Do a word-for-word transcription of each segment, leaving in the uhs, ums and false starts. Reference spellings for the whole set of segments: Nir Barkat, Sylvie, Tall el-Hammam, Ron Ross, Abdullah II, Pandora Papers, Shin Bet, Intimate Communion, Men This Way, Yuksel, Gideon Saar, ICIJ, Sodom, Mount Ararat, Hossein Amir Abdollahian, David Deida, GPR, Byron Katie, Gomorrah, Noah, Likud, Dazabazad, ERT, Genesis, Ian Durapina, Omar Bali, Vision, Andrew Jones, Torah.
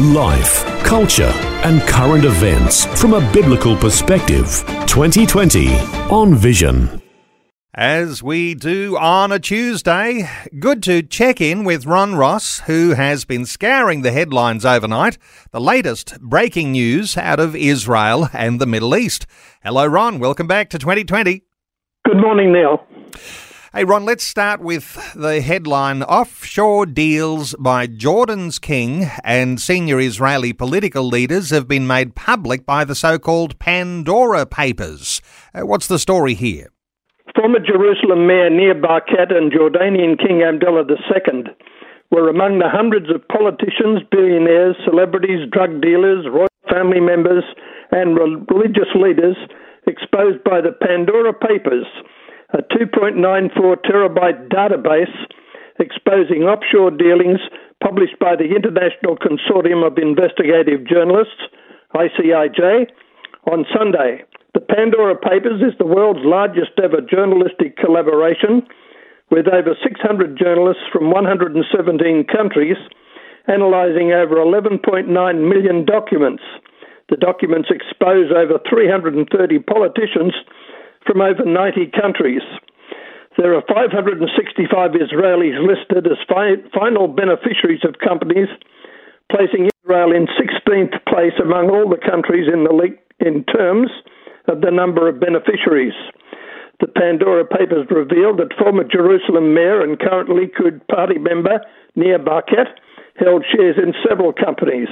Life, culture, and current events from a biblical perspective. twenty twenty on Vision. As we do on a Tuesday, good to check in with Ron Ross, who has been scouring the headlines overnight, the latest breaking news out of Israel and the Middle East. Hello, Ron. Welcome back to twenty twenty. Good morning, Neil. Hey, Ron, let's start with the headline, Offshore Deals by Jordan's King and Senior Israeli Political Leaders Have Been Made Public by the So-Called Pandora Papers. Uh, what's the story here? Former Jerusalem Mayor Nir Barkat and Jordanian King Abdullah the Second were among the hundreds of politicians, billionaires, celebrities, drug dealers, royal family members and religious leaders exposed by the Pandora Papers, a two point nine four terabyte database exposing offshore dealings published by the International Consortium of Investigative Journalists, I C I J, on Sunday. The Pandora Papers is the world's largest ever journalistic collaboration, with over six hundred journalists from one hundred seventeen countries analysing over eleven point nine million documents. The documents expose over three hundred thirty politicians from over ninety countries. There are five hundred sixty-five Israelis listed as fi- final beneficiaries of companies, placing Israel in sixteenth place among all the countries in the le- in terms of the number of beneficiaries. The Pandora Papers reveal that former Jerusalem mayor and current Likud party member Nir Barkat held shares in several companies.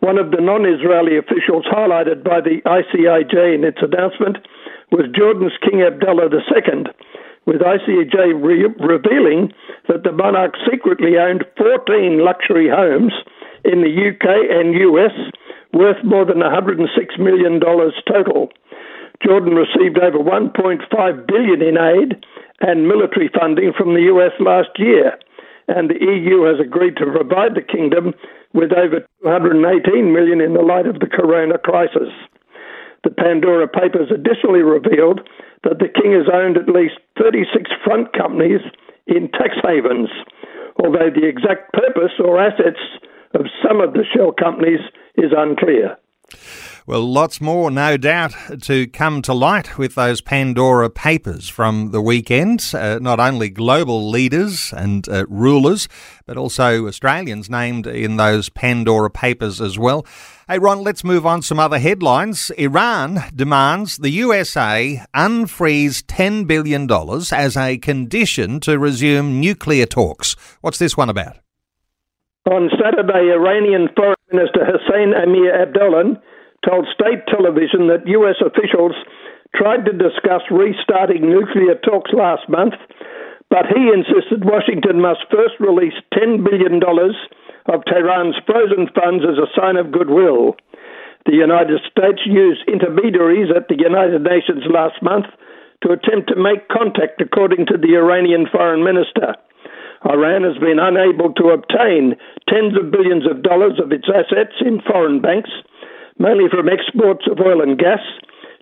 One of the non-Israeli officials highlighted by the I C I J in its announcement was Jordan's King Abdullah the Second, with I C I J re- revealing that the monarch secretly owned fourteen luxury homes in the U K and U S, worth more than one hundred six million dollars total. Jordan received over one point five billion dollars in aid and military funding from the U S last year, and the E U has agreed to provide the kingdom with over two hundred eighteen million dollars in the light of the corona crisis. The Pandora Papers additionally revealed that the king has owned at least thirty-six front companies in tax havens, although the exact purpose or assets of some of the shell companies is unclear. Well, lots more, no doubt, to come to light with those Pandora Papers from the weekend. Uh, not only global leaders and uh, rulers, but also Australians named in those Pandora Papers as well. Hey, Ron, let's move on some other headlines. Iran demands the U S A unfreeze ten billion dollars as a condition to resume nuclear talks. What's this one about? On Saturday, Iranian Foreign Minister Hossein Amir Abdollahian told state television that U S officials tried to discuss restarting nuclear talks last month, but he insisted Washington must first release ten billion dollars of Tehran's frozen funds as a sign of goodwill. The United States used intermediaries at the United Nations last month to attempt to make contact, according to the Iranian Foreign Minister. Iran has been unable to obtain tens of billions of dollars of its assets in foreign banks, mainly from exports of oil and gas,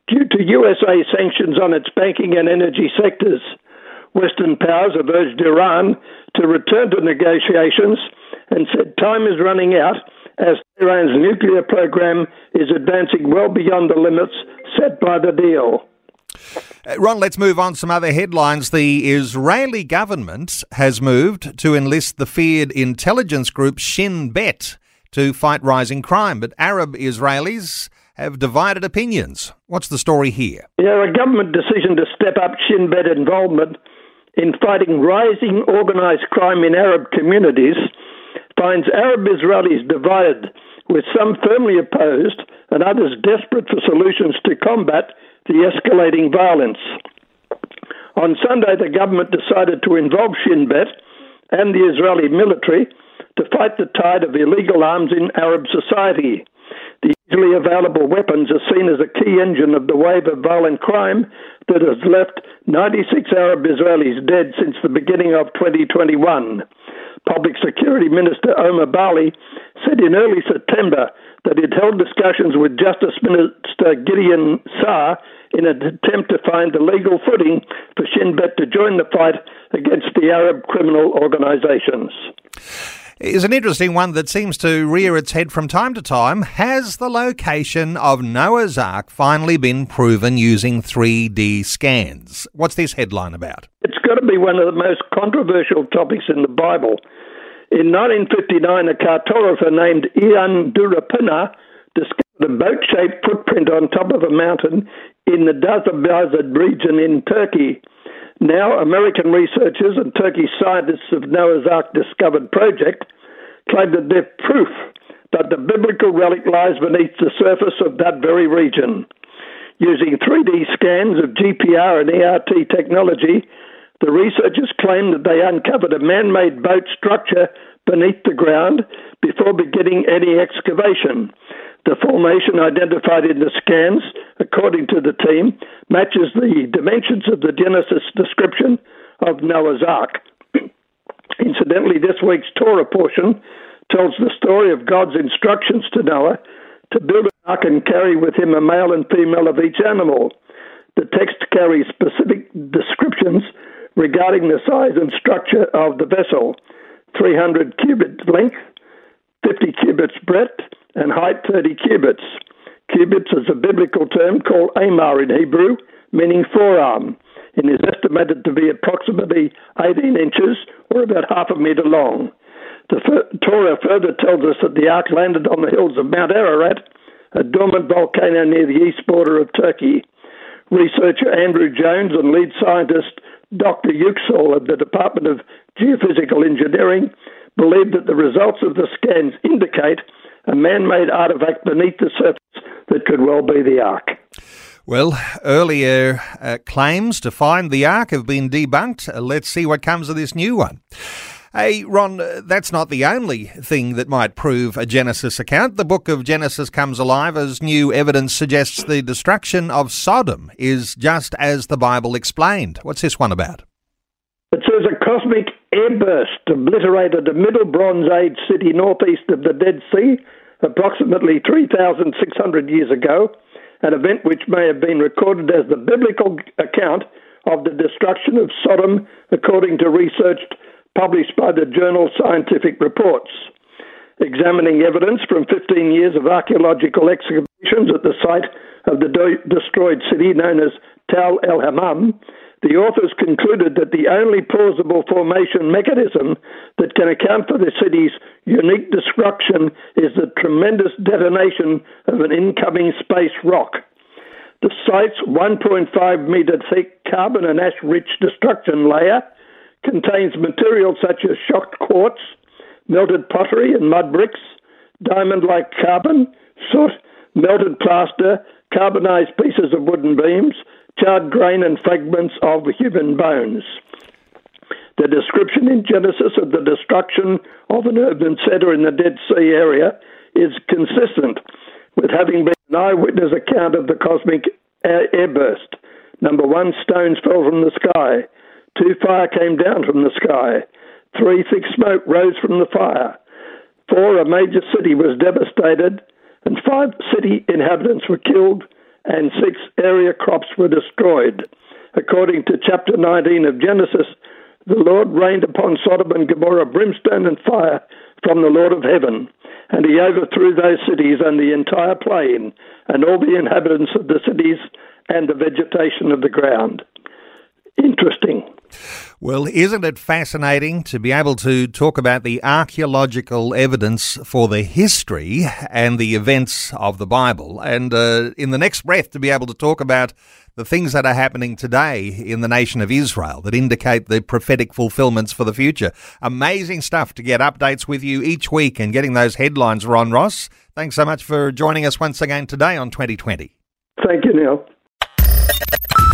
due to U S A sanctions on its banking and energy sectors. Western powers have urged Iran to return to negotiations and said time is running out as Iran's nuclear program is advancing well beyond the limits set by the deal. Uh, Ron, let's move on to some other headlines. The Israeli government has moved to enlist the feared intelligence group Shin Bet to fight rising crime, but Arab Israelis have divided opinions. What's the story here? Yeah, a government decision to step up Shin Bet involvement in fighting rising organised crime in Arab communities finds Arab Israelis divided, with some firmly opposed and others desperate for solutions to combat the escalating violence. On Sunday, the government decided to involve Shin Bet and the Israeli military to fight the tide of illegal arms in Arab society. The easily available weapons is seen as a key engine of the wave of violent crime that has left ninety-six Arab Israelis dead since the beginning of twenty twenty-one. Public Security Minister Omar Bali said in early September that it held discussions with Justice Minister Gideon Saar in an attempt to find the legal footing for Shin Bet to join the fight against the Arab criminal organisations. Is an interesting one that seems to rear its head from time to time. Has the location of Noah's Ark finally been proven using three D scans? What's this headline about? It's got to be one of the most controversial topics in the Bible. In nineteen fifty-nine, a cartographer named Ian Durapina discovered a boat-shaped footprint on top of a mountain in the Dazabazad region in Turkey. Now, American researchers and Turkish scientists of Noah's Ark Discovered Project claim that they're proof that the biblical relic lies beneath the surface of that very region. Using three D scans of G P R and E R T technology, the researchers claim that they uncovered a man-made boat structure beneath the ground before beginning any excavation. The formation identified in the scans, according to the team, matches the dimensions of the Genesis description of Noah's Ark. Incidentally, this week's Torah portion tells the story of God's instructions to Noah to build an ark and carry with him a male and female of each animal. The text carries specific descriptions regarding the size and structure of the vessel: three hundred cubits length, fifty cubits breadth, and height thirty cubits. Cubits is a biblical term called amar in Hebrew, meaning forearm, and is estimated to be approximately eighteen inches, or about half a metre long. The f- Torah further tells us that the ark landed on the hills of Mount Ararat, a dormant volcano near the east border of Turkey. Researcher Andrew Jones and lead scientist Doctor Yuksel of the Department of Geophysical Engineering believe that the results of the scans indicate a man-made artefact beneath the surface that could well be the Ark. Well, earlier uh, claims to find the Ark have been debunked. Uh, let's see what comes of this new one. Hey, Ron, that's not the only thing that might prove a Genesis account. The book of Genesis comes alive as new evidence suggests the destruction of Sodom is just as the Bible explained. What's this one about? It says a cosmic airburst obliterated a Middle Bronze Age city northeast of the Dead Sea approximately three thousand six hundred years ago, an event which may have been recorded as the biblical account of the destruction of Sodom, according to research published by the journal Scientific Reports. Examining evidence from fifteen years of archaeological excavations at the site of the de- destroyed city known as Tall el-Hammam, the authors concluded that the only plausible formation mechanism that can account for the city's unique destruction is the tremendous detonation of an incoming space rock. The site's one point five metre thick carbon and ash-rich destruction layer contains material such as shocked quartz, melted pottery and mud bricks, diamond-like carbon, soot, melted plaster, carbonised pieces of wooden beams, charred grain and fragments of human bones. The description in Genesis of the destruction of an urban centre in the Dead Sea area is consistent with having been an eyewitness account of the cosmic airburst. Number one, stones fell from the sky. Two, fire came down from the sky. Three, thick smoke rose from the fire. Four, a major city was devastated. And five, city inhabitants were killed. And six, area crops were destroyed. According to chapter nineteen of Genesis, the Lord rained upon Sodom and Gomorrah brimstone and fire from the Lord of heaven, and he overthrew those cities and the entire plain, and all the inhabitants of the cities and the vegetation of the ground. Interesting. Well, isn't it fascinating to be able to talk about the archaeological evidence for the history and the events of the Bible, and uh, in the next breath to be able to talk about the things that are happening today in the nation of Israel that indicate the prophetic fulfillments for the future. Amazing stuff to get updates with you each week and getting those headlines, Ron Ross. Thanks so much for joining us once again today on twenty twenty. Thank you, Neil.